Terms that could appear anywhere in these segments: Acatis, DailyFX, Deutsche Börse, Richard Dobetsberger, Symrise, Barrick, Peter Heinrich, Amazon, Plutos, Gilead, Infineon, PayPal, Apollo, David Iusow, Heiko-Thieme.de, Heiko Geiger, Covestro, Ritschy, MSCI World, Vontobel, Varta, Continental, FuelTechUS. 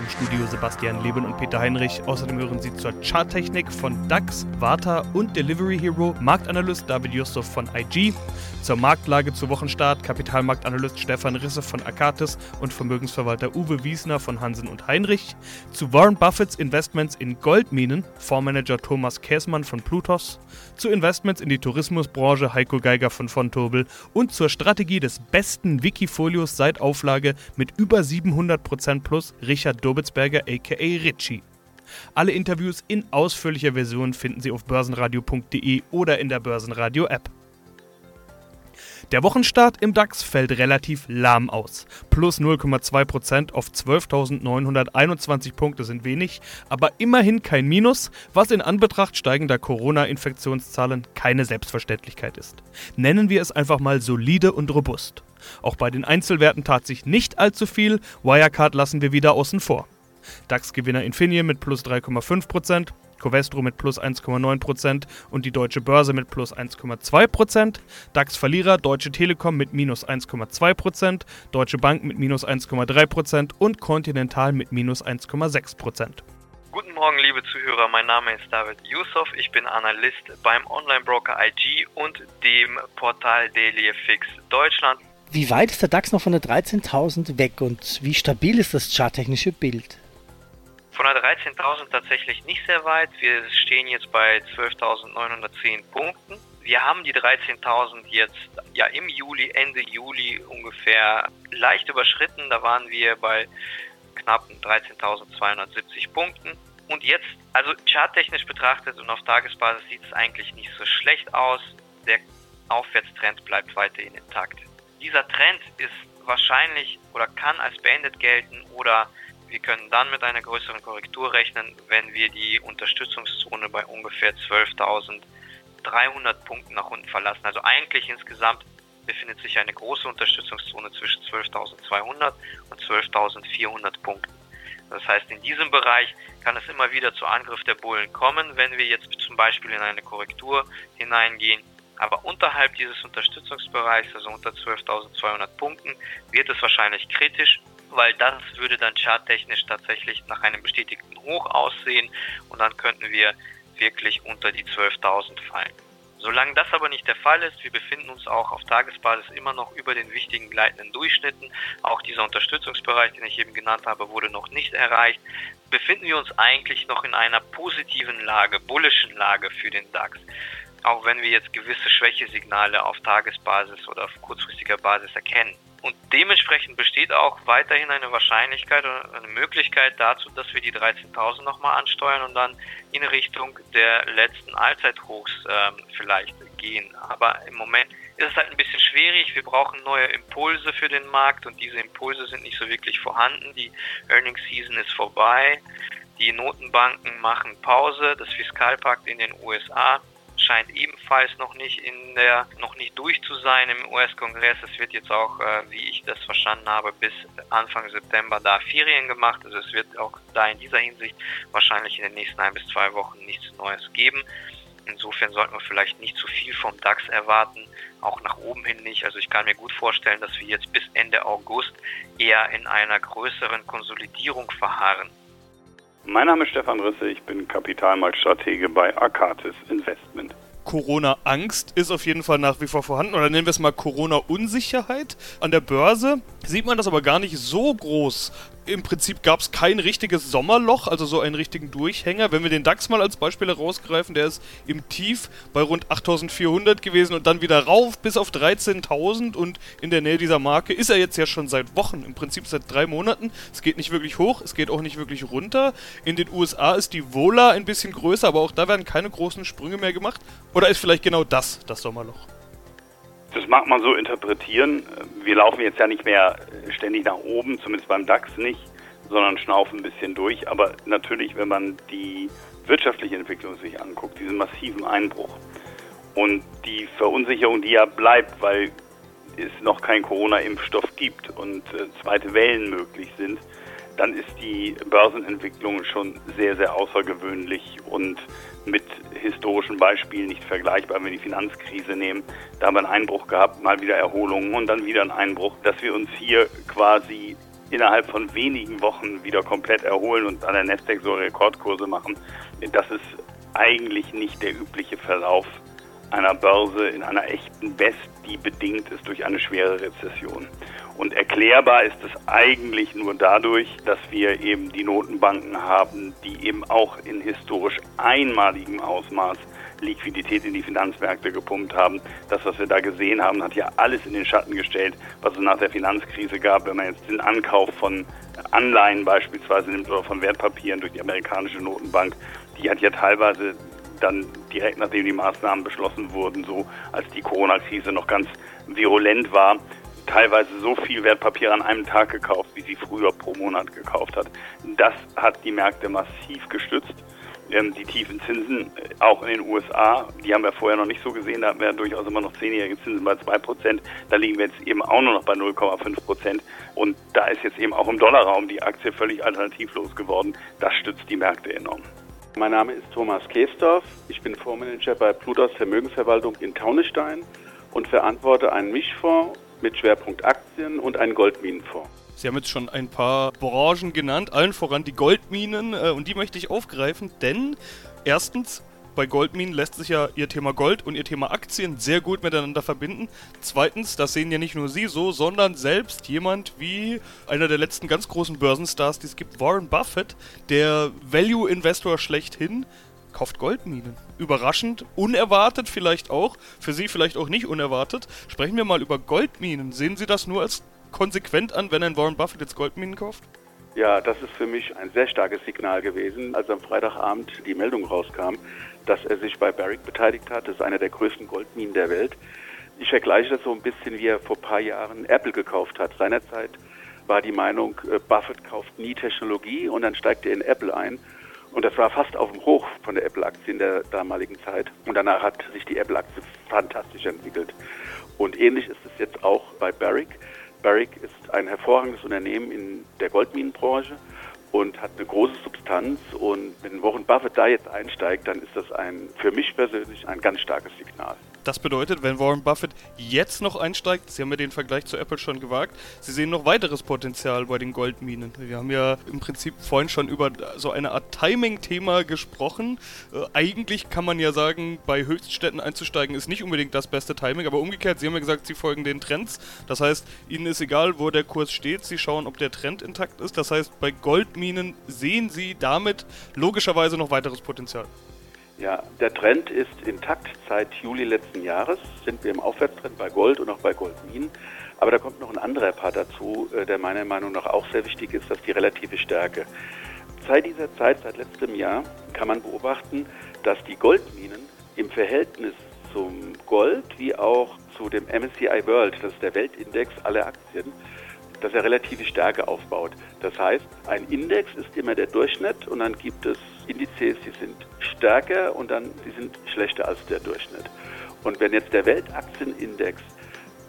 Im Studio Sebastian Leben und Peter Heinrich. Außerdem hören Sie zur Charttechnik von DAX, Varta und Delivery Hero Marktanalyst David Iusow von IG, zur Marktlage zu Wochenstart Kapitalmarktanalyst Stefan Risse von Acatis und Vermögensverwalter Uwe Wiesner von Hansen und Heinrich, zu Warren Buffetts Investments in Goldminen Fondsmanager Thomas Käsman von Plutos, zu Investments in die Tourismusbranche Heiko Geiger von Vontobel und zur Strategie des besten Wikifolios seit Auflage mit über 700% plus Richard Dobetsberger aka Ritschy. Alle Interviews in ausführlicher Version finden Sie auf börsenradio.de oder in der Börsenradio-App. Der Wochenstart im DAX fällt relativ lahm aus. Plus 0,2% auf 12.921 Punkte sind wenig, aber immerhin kein Minus, was in Anbetracht steigender Corona-Infektionszahlen keine Selbstverständlichkeit ist. Nennen wir es einfach mal solide und robust. Auch bei den Einzelwerten tat sich nicht allzu viel, Wirecard lassen wir wieder außen vor. DAX-Gewinner Infineon mit plus 3,5%, Covestro mit plus 1,9% und die Deutsche Börse mit plus 1,2%, DAX-Verlierer Deutsche Telekom mit minus 1,2%, Deutsche Bank mit minus 1,3% und Continental mit minus 1,6%. Guten Morgen, liebe Zuhörer, mein Name ist David Iusow, ich bin Analyst beim Online-Broker IG und dem Portal DailyFX Deutschland. Wie weit ist der DAX noch von der 13.000 weg und wie stabil ist das charttechnische Bild? Von der 13.000 tatsächlich nicht sehr weit. Wir stehen jetzt bei 12.910 Punkten. Wir haben die 13.000 jetzt ja im Juli, Ende Juli ungefähr leicht überschritten. Da waren wir bei knapp 13.270 Punkten. Und jetzt, also charttechnisch betrachtet und auf Tagesbasis sieht es eigentlich nicht so schlecht aus. Der Aufwärtstrend bleibt weiterhin intakt. Dieser Trend ist wahrscheinlich oder kann als beendet gelten oder wir können dann mit einer größeren Korrektur rechnen, wenn wir die Unterstützungszone bei ungefähr 12.300 Punkten nach unten verlassen. Also eigentlich insgesamt befindet sich eine große Unterstützungszone zwischen 12.200 und 12.400 Punkten. Das heißt, in diesem Bereich kann es immer wieder zu Angriff der Bullen kommen, wenn wir jetzt zum Beispiel in eine Korrektur hineingehen. Aber unterhalb dieses Unterstützungsbereichs, also unter 12.200 Punkten, wird es wahrscheinlich kritisch, weil das würde dann charttechnisch tatsächlich nach einem bestätigten Hoch aussehen und dann könnten wir wirklich unter die 12.000 fallen. Solange das aber nicht der Fall ist, wir befinden uns auch auf Tagesbasis immer noch über den wichtigen gleitenden Durchschnitten, auch dieser Unterstützungsbereich, den ich eben genannt habe, wurde noch nicht erreicht, befinden wir uns eigentlich noch in einer positiven Lage, bullischen Lage für den DAX. Auch wenn wir jetzt gewisse Schwächesignale auf Tagesbasis oder auf kurzfristiger Basis erkennen. Und dementsprechend besteht auch weiterhin eine Wahrscheinlichkeit oder eine Möglichkeit dazu, dass wir die 13.000 nochmal ansteuern und dann in Richtung der letzten Allzeithochs vielleicht gehen. Aber im Moment ist es halt ein bisschen schwierig. Wir brauchen neue Impulse für den Markt und diese Impulse sind nicht so wirklich vorhanden. Die Earnings Season ist vorbei. Die Notenbanken machen Pause. Das Fiskalpakt in den USA scheint ebenfalls noch nicht durch zu sein im US-Kongress. Es wird jetzt auch, wie ich das verstanden habe, bis Anfang September da Ferien gemacht. Also es wird auch da in dieser Hinsicht wahrscheinlich in den nächsten 1 bis 2 Wochen nichts Neues geben. Insofern sollten wir vielleicht nicht zu viel vom DAX erwarten, auch nach oben hin nicht. Also ich kann mir gut vorstellen, dass wir jetzt bis Ende August eher in einer größeren Konsolidierung verharren. Mein Name ist Stefan Risse, ich bin Kapitalmarktstratege bei Acatis Investment. Corona-Angst ist auf jeden Fall nach wie vor vorhanden, oder nennen wir es mal Corona-Unsicherheit. An der Börse sieht man das aber gar nicht so groß. Im Prinzip gab es kein richtiges Sommerloch, also so einen richtigen Durchhänger. Wenn wir den DAX mal als Beispiel herausgreifen, der ist im Tief bei rund 8.400 gewesen und dann wieder rauf bis auf 13.000 und in der Nähe dieser Marke ist er jetzt ja schon seit Wochen, im Prinzip seit 3 Monaten. Es geht nicht wirklich hoch, es geht auch nicht wirklich runter. In den USA ist die Vola ein bisschen größer, aber auch da werden keine großen Sprünge mehr gemacht. Oder ist vielleicht genau das Sommerloch? Das mag man so interpretieren. Wir laufen jetzt ja nicht mehr ständig nach oben, zumindest beim DAX nicht, sondern schnaufen ein bisschen durch. Aber natürlich, wenn man die wirtschaftliche Entwicklung sich anguckt, diesen massiven Einbruch und die Verunsicherung, die ja bleibt, weil es noch keinen Corona-Impfstoff gibt und zweite Wellen möglich sind, dann ist die Börsenentwicklung schon sehr, sehr außergewöhnlich und mit historischen Beispielen nicht vergleichbar. Wenn wir die Finanzkrise nehmen, da haben wir einen Einbruch gehabt, mal wieder Erholungen und dann wieder einen Einbruch, dass wir uns hier quasi innerhalb von wenigen Wochen wieder komplett erholen und an der Nasdaq so Rekordkurse machen, das ist eigentlich nicht der übliche Verlauf einer Börse in einer echten West, die bedingt ist durch eine schwere Rezession. Und erklärbar ist es eigentlich nur dadurch, dass wir eben die Notenbanken haben, die eben auch in historisch einmaligem Ausmaß Liquidität in die Finanzmärkte gepumpt haben. Das, was wir da gesehen haben, hat ja alles in den Schatten gestellt, was es nach der Finanzkrise gab. Wenn man jetzt den Ankauf von Anleihen beispielsweise nimmt oder von Wertpapieren durch die amerikanische Notenbank, die hat ja teilweise dann direkt nachdem die Maßnahmen beschlossen wurden, so als die Corona-Krise noch ganz virulent war, teilweise so viel Wertpapier an einem Tag gekauft, wie sie früher pro Monat gekauft hat. Das hat die Märkte massiv gestützt. Die tiefen Zinsen, auch in den USA, die haben wir vorher noch nicht so gesehen, da hatten wir durchaus immer noch 10-jährige Zinsen bei 2%, da liegen wir jetzt eben auch nur noch bei 0,5% und da ist jetzt eben auch im Dollarraum die Aktie völlig alternativlos geworden. Das stützt die Märkte enorm. Mein Name ist Thomas Käsman, ich bin Fondsmanager bei Plutos Vermögensverwaltung in Taunusstein und verantworte einen Mischfonds mit Schwerpunkt Aktien und einen Goldminenfonds. Sie haben jetzt schon ein paar Branchen genannt, allen voran die Goldminen und die möchte ich aufgreifen, denn erstens, bei Goldminen lässt sich ja Ihr Thema Gold und Ihr Thema Aktien sehr gut miteinander verbinden. Zweitens, das sehen ja nicht nur Sie so, sondern selbst jemand wie einer der letzten ganz großen Börsenstars, die es gibt, Warren Buffett, der Value-Investor schlechthin, kauft Goldminen. Überraschend, unerwartet vielleicht auch, für Sie vielleicht auch nicht unerwartet. Sprechen wir mal über Goldminen. Sehen Sie das nur als konsequent an, wenn ein Warren Buffett jetzt Goldminen kauft? Ja, das ist für mich ein sehr starkes Signal gewesen, als am Freitagabend die Meldung rauskam, dass er sich bei Barrick beteiligt hat. Das ist einer der größten Goldminen der Welt. Ich vergleiche das so ein bisschen, wie er vor ein paar Jahren Apple gekauft hat. Seinerzeit war die Meinung, Buffett kauft nie Technologie und dann steigt er in Apple ein. Und das war fast auf dem Hoch von der Apple-Aktie in der damaligen Zeit. Und danach hat sich die Apple-Aktie fantastisch entwickelt. Und ähnlich ist es jetzt auch bei Barrick. Barrick ist ein hervorragendes Unternehmen in der Goldminenbranche und hat eine große Substanz. Und wenn Warren Buffett da jetzt einsteigt, dann ist das für mich persönlich ein ganz starkes Signal. Das bedeutet, wenn Warren Buffett jetzt noch einsteigt, Sie haben ja den Vergleich zu Apple schon gewagt, Sie sehen noch weiteres Potenzial bei den Goldminen. Wir haben ja im Prinzip vorhin schon über so eine Art Timing-Thema gesprochen. Eigentlich kann man ja sagen, bei Höchstständen einzusteigen ist nicht unbedingt das beste Timing, aber umgekehrt, Sie haben ja gesagt, Sie folgen den Trends. Das heißt, Ihnen ist egal, wo der Kurs steht, Sie schauen, ob der Trend intakt ist. Das heißt, bei Goldminen sehen Sie damit logischerweise noch weiteres Potenzial. Ja, der Trend ist intakt. Seit Juli letzten Jahres sind wir im Aufwärtstrend bei Gold und auch bei Goldminen. Aber da kommt noch ein anderer Part dazu, der meiner Meinung nach auch sehr wichtig ist, das ist die relative Stärke. Seit letztem Jahr, kann man beobachten, dass die Goldminen im Verhältnis zum Gold wie auch zu dem MSCI World, das ist der Weltindex aller Aktien, dass er relative Stärke aufbaut. Das heißt, ein Index ist immer der Durchschnitt und dann gibt es Indizes, die sind stärker und dann die sind schlechter als der Durchschnitt. Und wenn jetzt der Weltaktienindex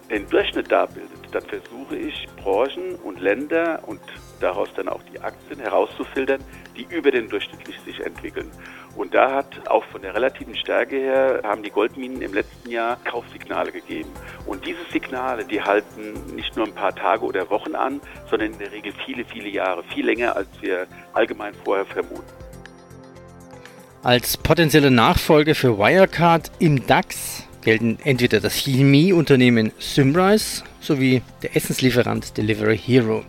den Durchschnitt darbildet, dann versuche ich Branchen und Länder und daraus dann auch die Aktien herauszufiltern, die über den durchschnittlich sich entwickeln. Und da hat auch von der relativen Stärke her, haben die Goldminen im letzten Jahr Kaufsignale gegeben. Und diese Signale, die halten nicht nur ein paar Tage oder Wochen an, sondern in der Regel viele, viele Jahre, viel länger, als wir allgemein vorher vermuten. Als potenzielle Nachfolge für Wirecard im DAX gelten entweder das Chemieunternehmen Symrise sowie der Essenslieferant Delivery Hero.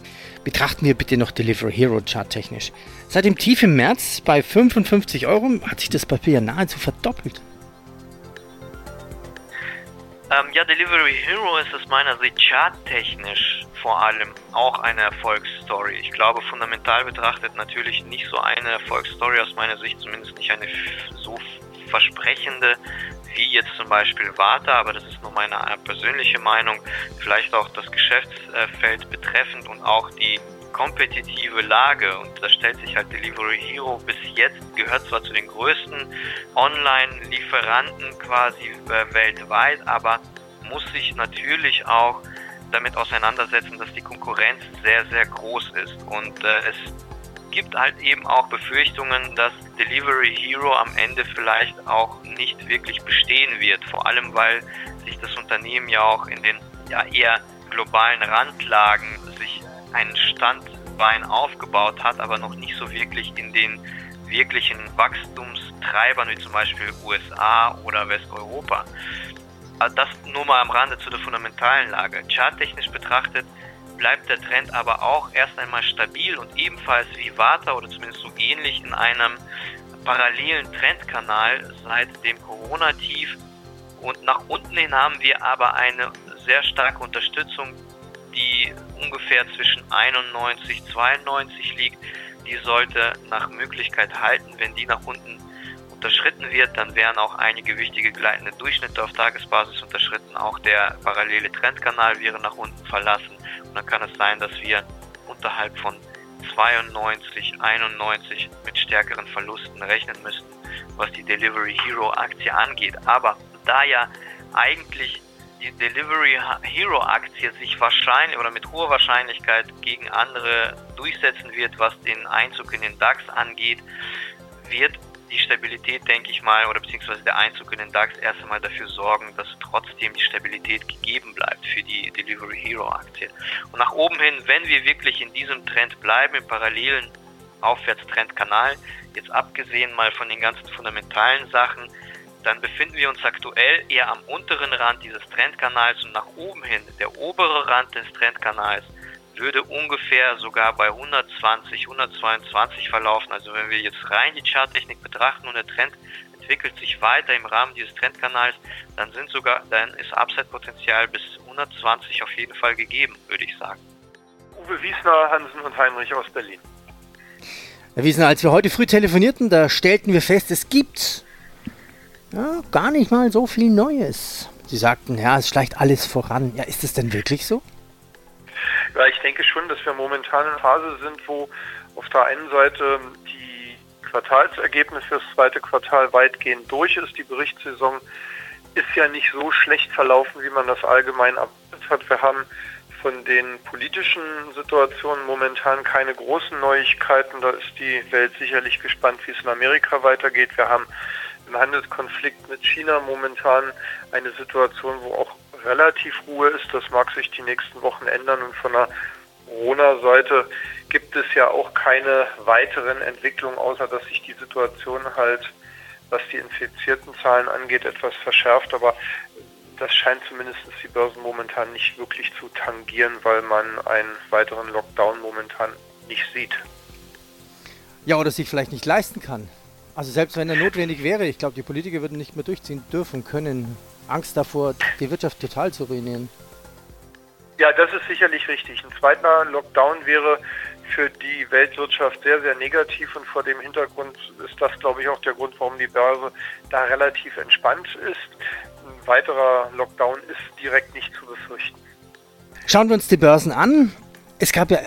Betrachten wir bitte noch Delivery Hero charttechnisch. Seit dem Tief im März bei 55 € hat sich das Papier nahezu verdoppelt. Ja, Delivery Hero ist aus meiner Sicht charttechnisch vor allem auch eine Erfolgsstory. Ich glaube, fundamental betrachtet natürlich nicht so eine Erfolgsstory aus meiner Sicht, zumindest nicht eine so versprechende wie jetzt zum Beispiel Varta, aber das ist nur meine persönliche Meinung, vielleicht auch das Geschäftsfeld betreffend und auch die kompetitive Lage. Und da stellt sich halt Delivery Hero bis jetzt, gehört zwar zu den größten Online-Lieferanten quasi weltweit, aber muss sich natürlich auch damit auseinandersetzen, dass die Konkurrenz sehr, sehr groß ist. Und es gibt halt eben auch Befürchtungen, dass Delivery Hero am Ende vielleicht auch nicht wirklich bestehen wird. Vor allem, weil sich das Unternehmen ja auch in den eher globalen Randlagen sich einen Standbein aufgebaut hat, aber noch nicht so wirklich in den wirklichen Wachstumstreibern wie zum Beispiel USA oder Westeuropa. Das nur mal am Rande zu der fundamentalen Lage. Charttechnisch betrachtet bleibt der Trend aber auch erst einmal stabil und ebenfalls wie Varta oder zumindest so ähnlich in einem parallelen Trendkanal seit dem Corona-Tief. Und nach unten hin haben wir aber eine sehr starke Unterstützung, die ungefähr zwischen 91 und 92 liegt. Die sollte nach Möglichkeit halten. Wenn die nach unten unterschritten wird, dann wären auch einige wichtige gleitende Durchschnitte auf Tagesbasis unterschritten. Auch der parallele Trendkanal wäre nach unten verlassen. Und dann kann es sein, dass wir unterhalb von 92, 91 mit stärkeren Verlusten rechnen müssten, was die Delivery Hero Aktie angeht. Aber da ja eigentlich die Delivery Hero Aktie sich wahrscheinlich oder mit hoher Wahrscheinlichkeit gegen andere durchsetzen wird, was den Einzug in den DAX angeht, wird die Stabilität, denke ich mal, oder beziehungsweise der Einzug in den DAX erst einmal dafür sorgen, dass trotzdem die Stabilität gegeben bleibt für die Delivery Hero Aktie. Und nach oben hin, wenn wir wirklich in diesem Trend bleiben, im parallelen Aufwärtstrendkanal, jetzt abgesehen mal von den ganzen fundamentalen Sachen, dann befinden wir uns aktuell eher am unteren Rand dieses Trendkanals und nach oben hin, der obere Rand des Trendkanals, würde ungefähr sogar bei 120, 122 verlaufen. Also wenn wir jetzt rein die Charttechnik betrachten und der Trend entwickelt sich weiter im Rahmen dieses Trendkanals, dann ist Upside-Potenzial bis 120 auf jeden Fall gegeben, würde ich sagen. Uwe Wiesner, Hansen und Heinrich aus Berlin. Herr Wiesner, als wir heute früh telefonierten, da stellten wir fest, es gibt gar nicht mal so viel Neues. Sie sagten, es schleicht alles voran. Ja, ist es denn wirklich so? Ja, ich denke schon, dass wir momentan in einer Phase sind, wo auf der einen Seite die Quartalsergebnisse für das zweite Quartal weitgehend durch ist. Die Berichtssaison ist ja nicht so schlecht verlaufen, wie man das allgemein erwartet hat. Wir haben von den politischen Situationen momentan keine großen Neuigkeiten. Da ist die Welt sicherlich gespannt, wie es in Amerika weitergeht. Wir haben im Handelskonflikt mit China momentan eine Situation, wo auch relativ Ruhe ist. Das mag sich die nächsten Wochen ändern und von der Corona-Seite gibt es ja auch keine weiteren Entwicklungen, außer dass sich die Situation halt, was die infizierten Zahlen angeht, etwas verschärft. Aber das scheint zumindest die Börsen momentan nicht wirklich zu tangieren, weil man einen weiteren Lockdown momentan nicht sieht. Ja, oder sich vielleicht nicht leisten kann. Also selbst wenn er notwendig wäre, ich glaube, die Politiker würden nicht mehr durchziehen dürfen können. Angst davor, die Wirtschaft total zu ruinieren. Ja, das ist sicherlich richtig. Ein zweiter Lockdown wäre für die Weltwirtschaft sehr, sehr negativ und vor dem Hintergrund ist das, glaube ich, auch der Grund, warum die Börse da relativ entspannt ist. Ein weiterer Lockdown ist direkt nicht zu befürchten. Schauen wir uns die Börsen an. Es gab ja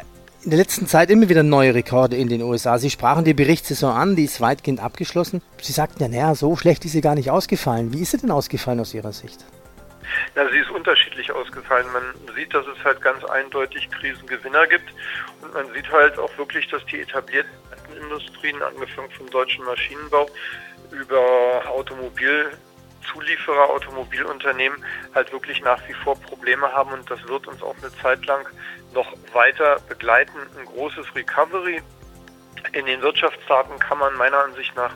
in der letzten Zeit immer wieder neue Rekorde in den USA. Sie sprachen die Berichtssaison an, die ist weitgehend abgeschlossen. Sie sagten so schlecht ist sie gar nicht ausgefallen. Wie ist sie denn ausgefallen aus Ihrer Sicht? Ja, sie ist unterschiedlich ausgefallen. Man sieht, dass es halt ganz eindeutig Krisengewinner gibt. Und man sieht halt auch wirklich, dass die etablierten Industrien, angefangen vom deutschen Maschinenbau, über Automobilzulieferer, Automobilunternehmen halt wirklich nach wie vor Probleme haben und das wird uns auch eine Zeit lang noch weiter begleiten. Ein großes Recovery in den Wirtschaftsdaten kann man meiner Ansicht nach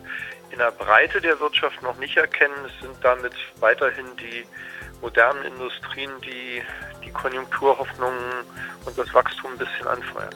in der Breite der Wirtschaft noch nicht erkennen. Es sind damit weiterhin die modernen Industrien, die die Konjunkturhoffnungen und das Wachstum ein bisschen anfeuern.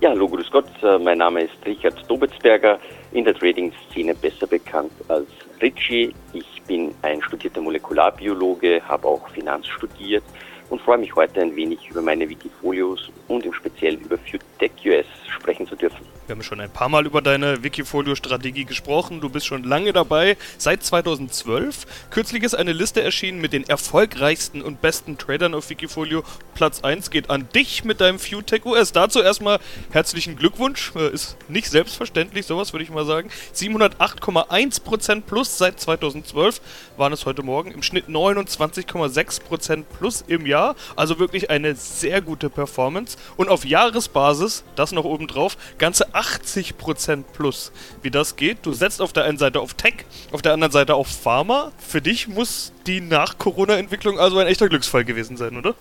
Ja, hallo, grüß Gott, mein Name ist Richard Dobetsberger, in der Trading-Szene besser bekannt als Ritschy. Ich bin ein studierter Molekularbiologe, habe auch Finanz studiert und freue mich heute ein wenig über meine Wikifolios und im Speziellen über FuelTechUS sprechen zu dürfen. Wir haben schon ein paar Mal über deine Wikifolio-Strategie gesprochen, du bist schon lange dabei, seit 2012. Kürzlich ist eine Liste erschienen mit den erfolgreichsten und besten Tradern auf Wikifolio. Platz 1 geht an dich mit deinem FuelTechUS. Dazu erstmal herzlichen Glückwunsch, ist nicht selbstverständlich, sowas würde ich mal sagen. 708,1% plus seit 2012 waren es heute Morgen, im Schnitt 29,6% plus im Jahr. Also wirklich eine sehr gute Performance und auf Jahresbasis, das noch obendrauf, ganze 80% plus. Wie das geht, du setzt auf der einen Seite auf Tech, auf der anderen Seite auf Pharma. Für dich muss die Nach-Corona-Entwicklung also ein echter Glücksfall gewesen sein, oder?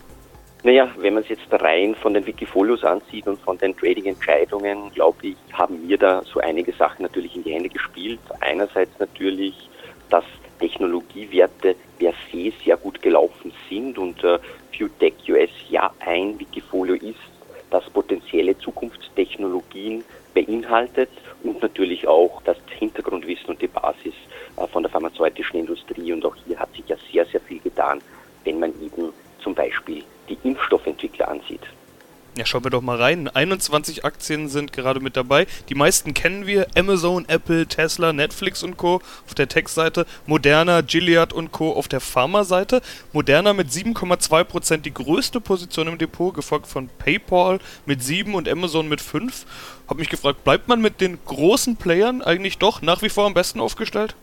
Naja, wenn man es jetzt rein von den Wikifolios ansieht und von den Trading-Entscheidungen, glaube ich, haben mir da so einige Sachen natürlich in die Hände gespielt. Einerseits natürlich, dass Technologiewerte per se sehr gut gelaufen sind und FuelTechUS ja ein Wikifolio ist, das potenzielle Zukunftstechnologien beinhaltet und natürlich auch das Hintergrundwissen und die Basis von der pharmazeutischen Industrie. Und auch hier hat sich ja sehr, sehr viel getan, wenn man eben zum Beispiel die Impfstoffentwickler ansieht. Ja, schauen wir doch mal rein. 21 Aktien sind gerade mit dabei. Die meisten kennen wir. Amazon, Apple, Tesla, Netflix und Co. auf der Tech-Seite. Moderna, Gilead und Co. auf der Pharma-Seite. Moderna mit 7,2% die größte Position im Depot, gefolgt von PayPal mit 7% und Amazon mit 5%. Hab mich gefragt, bleibt man mit den großen Playern eigentlich doch nach wie vor am besten aufgestellt?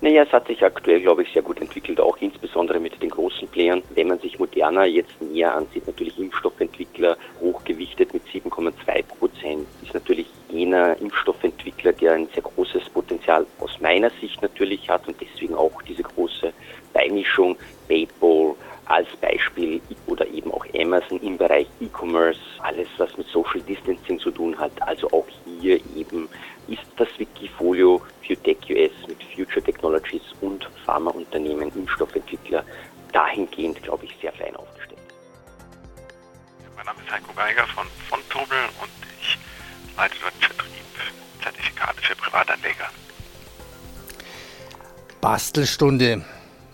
Naja, es hat sich aktuell, glaube ich, sehr gut entwickelt, auch insbesondere mit den großen Playern. Wenn man sich Moderna jetzt näher ansieht, natürlich Impfstoffentwickler, hochgewichtet mit 7,2%, ist natürlich jener Impfstoffentwickler, der ein sehr großes Potenzial aus meiner Sicht natürlich hat und deswegen auch diese große Beimischung, PayPal als Beispiel oder eben auch Amazon im Bereich E-Commerce, alles was mit Social Distancing zu tun hat, also auch hier eben ist das Wikifolio FuelTechUS mit Future Technologies und Pharmaunternehmen, Impfstoffentwickler dahingehend, glaube ich, sehr klein aufgestellt. Mein Name ist Heiko Geiger von Vontobel und ich leite dort Vertrieb, Zertifikate für Privatanleger. Bastelstunde.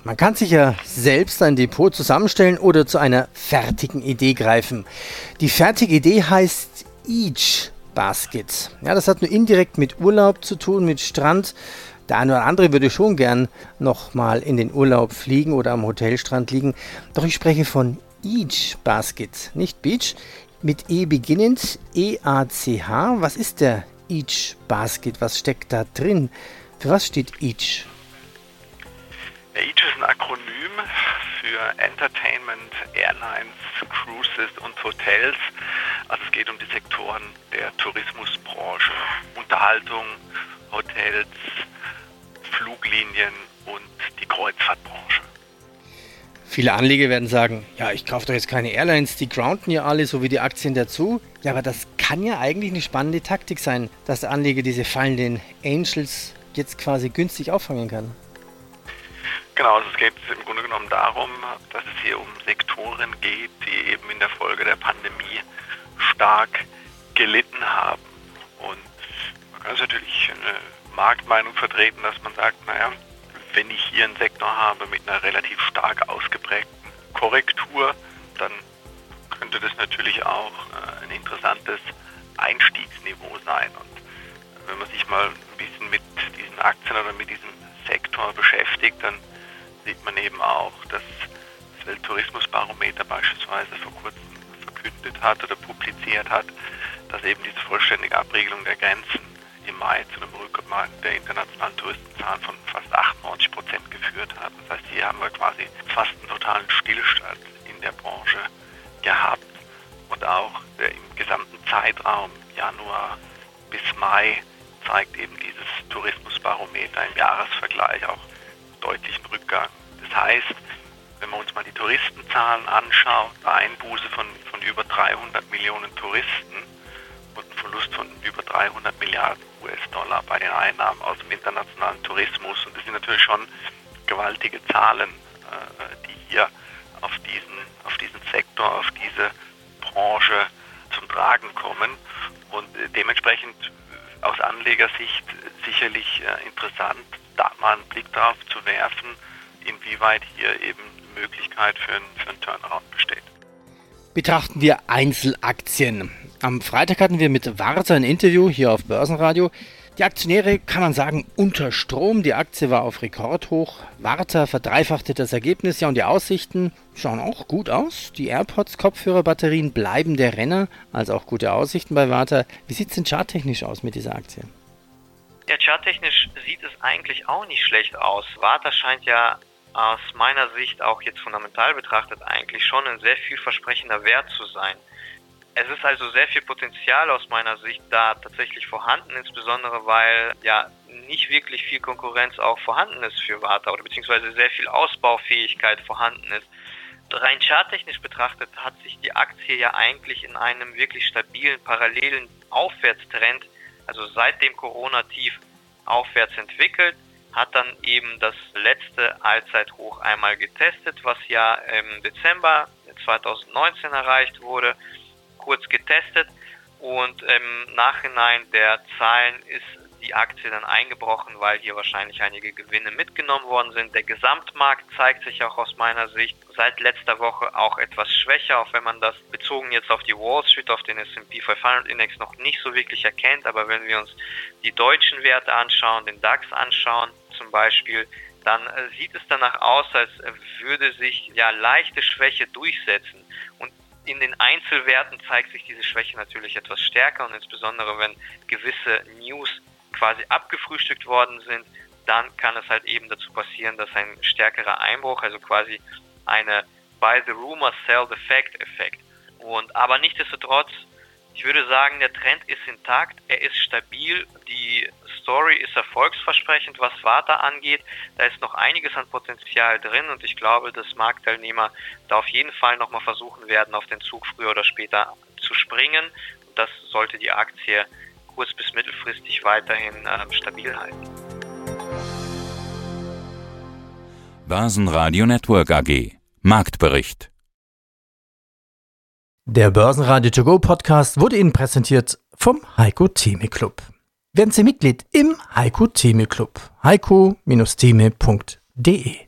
Man kann sich ja selbst ein Depot zusammenstellen oder zu einer fertigen Idee greifen. Die fertige Idee heißt EACH BASKET. Ja, das hat nur indirekt mit Urlaub zu tun, mit Strand. Der eine oder andere würde schon gern nochmal in den Urlaub fliegen oder am Hotelstrand liegen. Doch ich spreche von EACH BASKET, nicht Beach. Mit E beginnend, E-A-C-H. Was ist der EACH BASKET? Was steckt da drin? Für was steht EACH? Der EACH ist ein Akronym für Entertainment, Airlines, Cruises und Hotels. Also es geht um die Sektoren der Tourismusbranche, Unterhaltung, Hotels, Fluglinien und die Kreuzfahrtbranche. Viele Anleger werden sagen, ja, ich kaufe doch jetzt keine Airlines, die grounden ja alle, so wie die Aktien dazu. Ja, aber das kann ja eigentlich eine spannende Taktik sein, dass der Anleger diese fallenden Angels jetzt quasi günstig auffangen kann. Genau, also es geht im Grunde genommen darum, dass es hier um Sektoren geht, die eben in der Folge der Pandemie stark gelitten haben. Und man kann es natürlich eine Marktmeinung vertreten, dass man sagt, naja, wenn ich hier einen Sektor habe mit einer relativ stark ausgeprägten Korrektur, dann könnte das natürlich auch ein interessantes Einstiegsniveau sein. Und wenn man sich mal ein bisschen mit diesen Aktien oder mit diesem Sektor beschäftigt, dann sieht man eben auch, dass das Welttourismusbarometer beispielsweise vor kurzem verkündet hat oder publiziert hat, dass eben diese vollständige Abriegelung der Grenzen im Mai zu einem Rückgang der internationalen Touristenzahlen von fast 98% geführt hat. Das heißt, hier haben wir quasi fast einen totalen Stillstand in der Branche gehabt und auch im gesamten Zeitraum Januar bis Mai zeigt eben dieses Tourismusbarometer im Jahresvergleich auch deutlichen Rückgang. Das heißt, wenn wir uns mal die Touristenzahlen anschauen, eine Einbuße von über 300 Millionen Touristen und ein Verlust von über 300 Milliarden US-Dollar bei den Einnahmen aus dem internationalen Tourismus. Und das sind natürlich schon gewaltige Zahlen, die hier auf diesen Sektor, auf diese Branche zum Tragen kommen. Und dementsprechend aus Anlegersicht sicherlich interessant, da mal einen Blick drauf zu werfen, inwieweit hier eben Möglichkeit für einen Turnaround besteht. betrachten wir Einzelaktien. Am Freitag hatten wir mit Varta ein Interview hier auf Börsenradio. Die Aktionäre, kann man sagen, unter Strom. Die Aktie war auf Rekordhoch. Varta verdreifachte das Ergebnis. Ja, und die Aussichten schauen auch gut aus. Die AirPods-Kopfhörerbatterien bleiben der Renner. Also auch gute Aussichten bei Varta. Wie sieht es denn charttechnisch aus mit dieser Aktie? Ja, charttechnisch sieht es eigentlich auch nicht schlecht aus. Varta scheint ja aus meiner Sicht auch jetzt fundamental betrachtet eigentlich schon ein sehr vielversprechender Wert zu sein. Es ist also sehr viel Potenzial aus meiner Sicht da tatsächlich vorhanden, insbesondere weil ja nicht wirklich viel Konkurrenz auch vorhanden ist für Varta oder beziehungsweise sehr viel Ausbaufähigkeit vorhanden ist. Rein charttechnisch betrachtet hat sich die Aktie ja eigentlich in einem wirklich stabilen, parallelen Aufwärtstrend, also seit dem Corona-Tief aufwärts entwickelt, hat dann eben das letzte Allzeithoch einmal getestet, was ja im Dezember 2019 erreicht wurde, kurz getestet, und im Nachhinein der Zahlen ist die Aktie dann eingebrochen, weil hier wahrscheinlich einige Gewinne mitgenommen worden sind. Der Gesamtmarkt zeigt sich auch aus meiner Sicht seit letzter Woche auch etwas schwächer, auch wenn man das bezogen jetzt auf die Wall Street, auf den S&P 500 Index noch nicht so wirklich erkennt. Aber wenn wir uns die deutschen Werte anschauen, den DAX anschauen zum Beispiel, dann sieht es danach aus, als würde sich ja leichte Schwäche durchsetzen. Und in den Einzelwerten zeigt sich diese Schwäche natürlich etwas stärker, und insbesondere wenn gewisse News quasi abgefrühstückt worden sind, dann kann es halt eben dazu passieren, dass ein stärkerer Einbruch, also quasi eine Buy the Rumor, Sell the Fact Effekt. Und aber nichtsdestotrotz, ich würde sagen, der Trend ist intakt, er ist stabil, die Story ist erfolgsversprechend, was Varta angeht. Da ist noch einiges an Potenzial drin, und ich glaube, dass Marktteilnehmer da auf jeden Fall nochmal versuchen werden, auf den Zug früher oder später zu springen. Und das sollte die Aktie kurz- bis mittelfristig weiterhin stabil halten. Börsenradio Network AG Marktbericht. Der Börsenradio To Go Podcast wurde Ihnen präsentiert vom Heiko Thieme Club. Werden Sie Mitglied im Heiko Thieme Club. Heiko-Thieme.de